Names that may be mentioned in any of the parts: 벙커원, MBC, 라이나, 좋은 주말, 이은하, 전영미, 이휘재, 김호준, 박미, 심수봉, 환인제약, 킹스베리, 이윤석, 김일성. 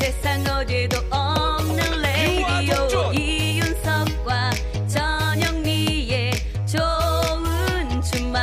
세상 어디에도 없는 레이디오 이윤석과 전영미의 좋은 주말.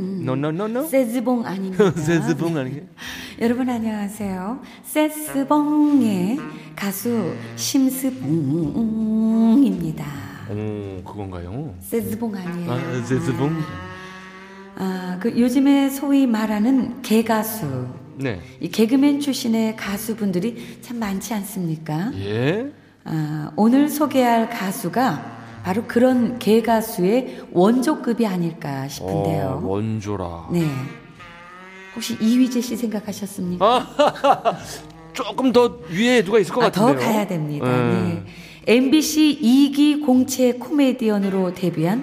No. 세스봉 아닙니다. 세스봉 아니에요? 여러분 안녕하세요. 세스봉의 가수 심수봉입니다. 오, 그건가요? 세스봉 아니에요? 아, 세스봉? 아, 그 요즘에 소위 말하는 개가수. 네. 이 개그맨 출신의 가수분들이 참 많지 않습니까? 예. 아, 오늘 소개할 가수가 바로 그런 개가수의 원조급이 아닐까 싶은데요. 원조라. 네. 혹시 이휘재 씨 생각하셨습니까? 아, 조금 더 위에 누가 있을 것 같은데요. 더 가야 됩니다. 네. MBC 2기 공채 코미디언으로 데뷔한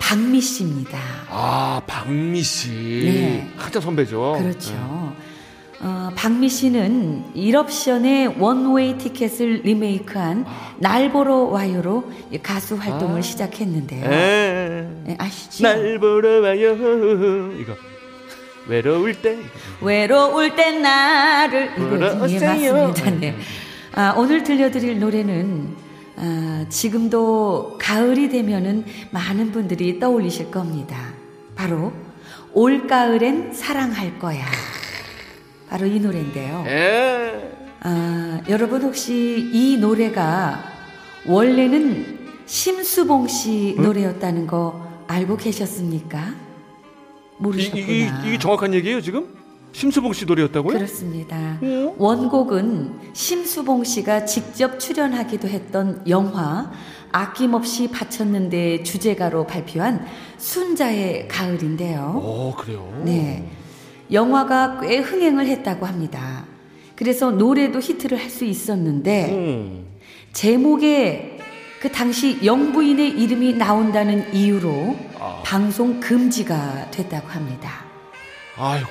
박미 씨입니다. 아, 박미 씨. 네. 한참 선배죠. 그렇죠. 박미 씨는 일옵션의 원웨이 티켓을 리메이크한 날 보러 와요로 가수 활동을 시작했는데요. 네, 아시죠? 날 보러 와요. 이거. 외로울 때. 외로울 때 나를. 이거요. 맞습니다. 네. 아, 오늘 들려드릴 노래는 지금도 가을이 되면은 많은 분들이 떠올리실 겁니다. 바로 올가을엔 사랑할 거야. 바로 이 노래인데요. 아, 여러분 혹시 이 노래가 원래는 심수봉 씨 노래였다는 거 알고 계셨습니까? 모르셨구나. 이게 정확한 얘기예요 지금? 심수봉 씨 노래였다고요? 그렇습니다. 원곡은 심수봉 씨가 직접 출연하기도 했던 영화 아낌없이 바쳤는데 주제가로 발표한 순자의 가을인데요. 오, 그래요? 네. 영화가 꽤 흥행을 했다고 합니다. 그래서 노래도 히트를 할 수 있었는데 제목에 그 당시 영부인의 이름이 나온다는 이유로 방송 금지가 됐다고 합니다. 아이고.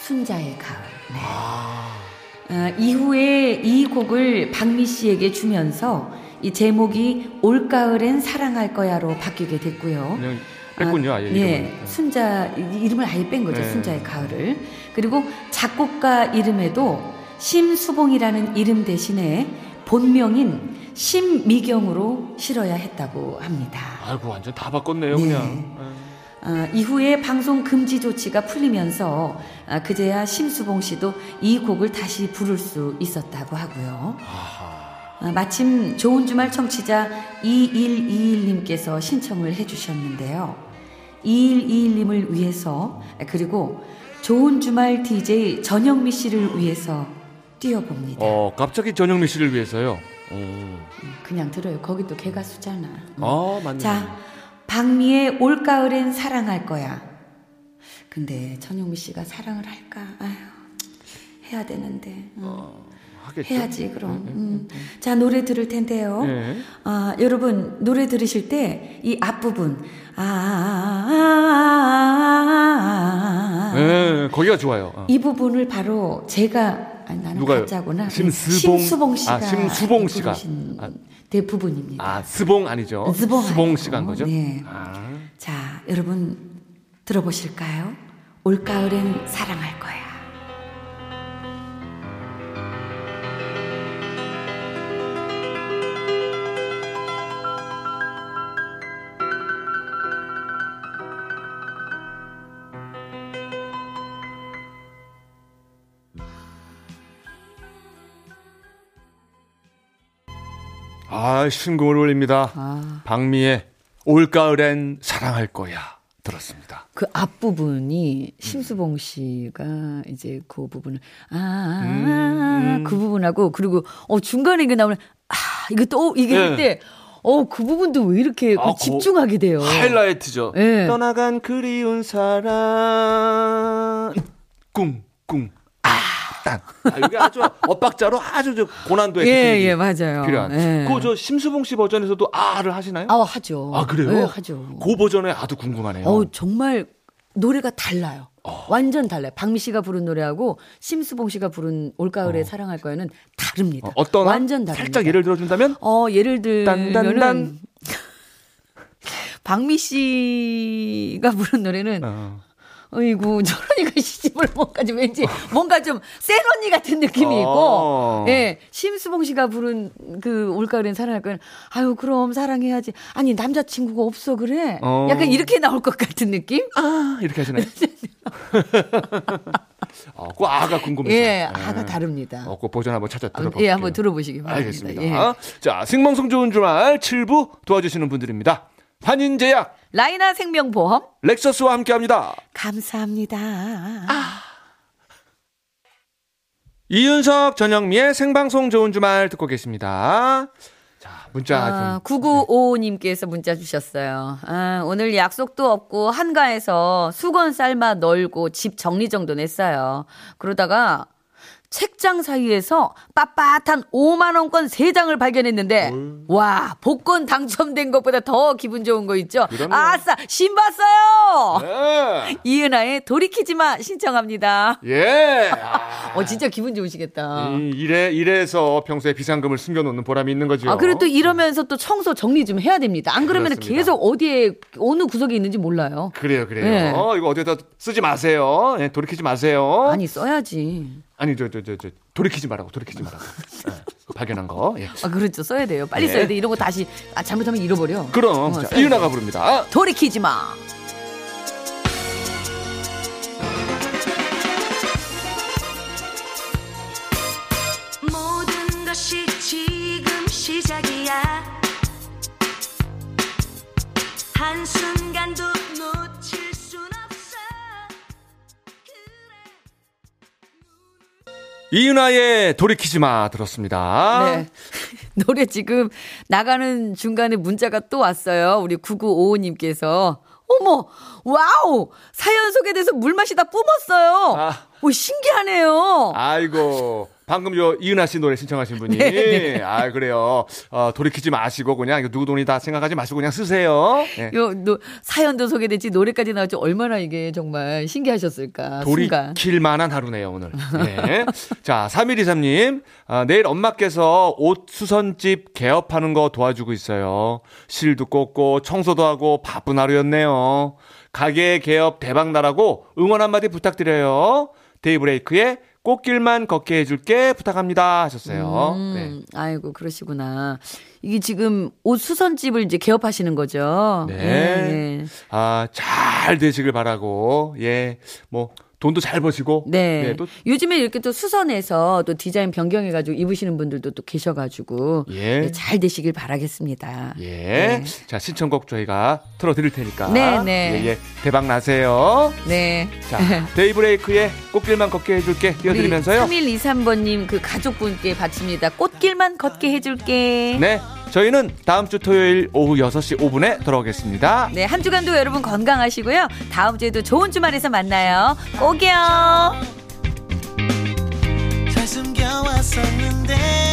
순자의 가을. 네. 이후에 이 곡을 박미 씨에게 주면서 이 제목이 올가을엔 사랑할 거야로 바뀌게 됐고요. 네. 뺐군요, 아예. 네, 순자, 이름을 아예 뺀 거죠, 네. 순자의 가을을. 그리고 작곡가 이름에도 심수봉이라는 이름 대신에 본명인 심미경으로 실어야 했다고 합니다. 아이고, 완전 다 바꿨네요, 네. 그냥. 이후에 방송 금지 조치가 풀리면서 그제야 심수봉 씨도 이 곡을 다시 부를 수 있었다고 하고요. 마침 좋은 주말 청취자 2121님께서 신청을 해주셨는데요. 2121님을 위해서 그리고 좋은 주말 DJ 전영미 씨를 위해서 띄워봅니다. 갑자기 전영미 씨를 위해서요? 그냥 들어요. 거기 또 개가수잖아. 맞네. 자, 박미의 올가을엔 사랑할 거야. 근데 전영미 씨가 사랑을 할까? 해야 되는데. 하겠죠? 해야지 그럼. 자, 노래 들을 텐데요. 네. 여러분 노래 들으실 때 이 앞부분 네, 거기가 좋아요. 이 부분을 바로 제가 나는 가짜구나. 심수봉 씨가 대부분입니다. 스봉 아니죠? 스봉 씨가 한 거죠? 네. 자, 여러분 들어보실까요? 올가을엔 사랑할 거야. 아, 신곡을 올립니다. 아. 박미의 올가을엔 사랑할 거야 들었습니다. 그 앞부분이 심수봉 씨가 이제 그 부분을 그 부분하고 그리고 중간에 이게 나오는 이게 또 이게 할 때 그 부분도 왜 이렇게 집중하게 돼요. 하이라이트죠. 예. 떠나간 그리운 사람 꿍꿍 이게 아주 엇박자로 아주 저 고난도의 예, 예, 맞아요. 필요한. 예. 그 저 심수봉 씨 버전에서도 아를 하시나요? 아, 하죠. 아, 그래요? 네, 하죠. 그 버전에 아도 궁금하네요. 정말 노래가 달라요. 완전 달라요. 박미 씨가 부른 노래하고 심수봉 씨가 부른 올가을에 사랑할 거에는 다릅니다. 어떤 완전 다릅니다. 살짝 예를 들어준다면? 예를 들면은 박미 씨가 부른 노래는 어이구 저런이가 시집을 뭔가지 왠지 뭔가 좀 센 언니 같은 느낌이 있고, 예, 심수봉 씨가 부른 그 올가을엔 사랑할 거는 아유 그럼 사랑해야지 아니 남자친구가 없어 그래 약간 이렇게 나올 것 같은 느낌? 아 이렇게 하시나요? 그 아가 궁금해요. 예, 아가 다릅니다. 그 버전 한번 찾아 들어볼게요. 예, 한번 들어보시기 바랍니다. 알겠습니다. 예. 자, 생방송 좋은 주말 7부 도와주시는 분들입니다. 환인제약, 라이나 생명보험, 렉서스와 함께합니다. 감사합니다. 이윤석, 전영미의 생방송 좋은 주말 듣고 계십니다. 자, 문자 9955님께서 문자 주셨어요. 오늘 약속도 없고 한가해서 수건 삶아 널고 집 정리정돈 했어요. 그러다가 책장 사이에서 빳빳한 5만원권 3장을 발견했는데, 와, 복권 당첨된 것보다 더 기분 좋은 거 있죠? 그러면... 아싸, 신봤어요! 예. 이은아의 돌이키지마 신청합니다. 예! 진짜 기분 좋으시겠다. 이래서 평소에 비상금을 숨겨놓는 보람이 있는 거죠. 그리고 또 이러면서 또 청소 정리 좀 해야 됩니다. 안 그러면 계속 어디에, 어느 구석에 있는지 몰라요. 그래요. 예. 이거 어디에다 쓰지 마세요. 예, 돌이키지 마세요. 아니, 써야지. 아니 저 돌이키지 말라고 네, 발견한 거. 예. 그렇죠. 써야 돼요. 빨리 써야 돼. 이런 거 다시 잘못하면 잃어버려. 그럼 이은아가 부릅니다. 돌이키지 마. 모든 것이 지금 시작이야. 한순간도 놓칠 이윤아의 돌이키지마 들었습니다. 네. 노래 지금 나가는 중간에 문자가 또 왔어요. 우리 9955님께서. 어머, 와우! 사연 소개돼서 물 마시다 뿜었어요. 오, 신기하네요. 아이고. 방금 요 이은하 씨 노래 신청하신 분이 네. 아 그래요. 돌이키지 마시고 그냥 누구 돈이 다 생각하지 마시고 그냥 쓰세요. 네. 사연도 소개됐지 노래까지 나왔죠. 얼마나 이게 정말 신기하셨을까. 돌이킬 만한 하루네요 오늘. 네. 자 3123님 내일 엄마께서 옷 수선집 개업하는 거 도와주고 있어요. 실도 꽂고 청소도 하고 바쁜 하루였네요. 가게 개업 대박 나라고 응원 한마디 부탁드려요. 데이브레이크의 꽃길만 걷게 해줄게 부탁합니다 하셨어요. 네. 아이고 그러시구나. 이게 지금 옷 수선집을 이제 개업하시는 거죠. 네. 네. 잘 되시길 바라고. 예. 뭐 돈도 잘 버시고. 네. 네 또. 요즘에 이렇게 또 수선해서 또 디자인 변경해가지고 입으시는 분들도 또 계셔가지고 예. 네, 잘 되시길 바라겠습니다. 예. 네. 자 신청곡 저희가 틀어드릴 테니까. 네네. 예, 예. 대박 나세요. 네. 자 데이브레이크의 꽃길만 걷게 해줄게 띄워드리면서요. 3123번님 그 가족분께 바칩니다. 꽃길만 걷게 해줄게. 네. 저희는 다음 주 토요일 오후 6시 5분에 돌아오겠습니다. 네, 한 주간도 여러분 건강하시고요. 다음 주에도 좋은 주말에서 만나요. 꼭이요. 잘 숨겨왔었는데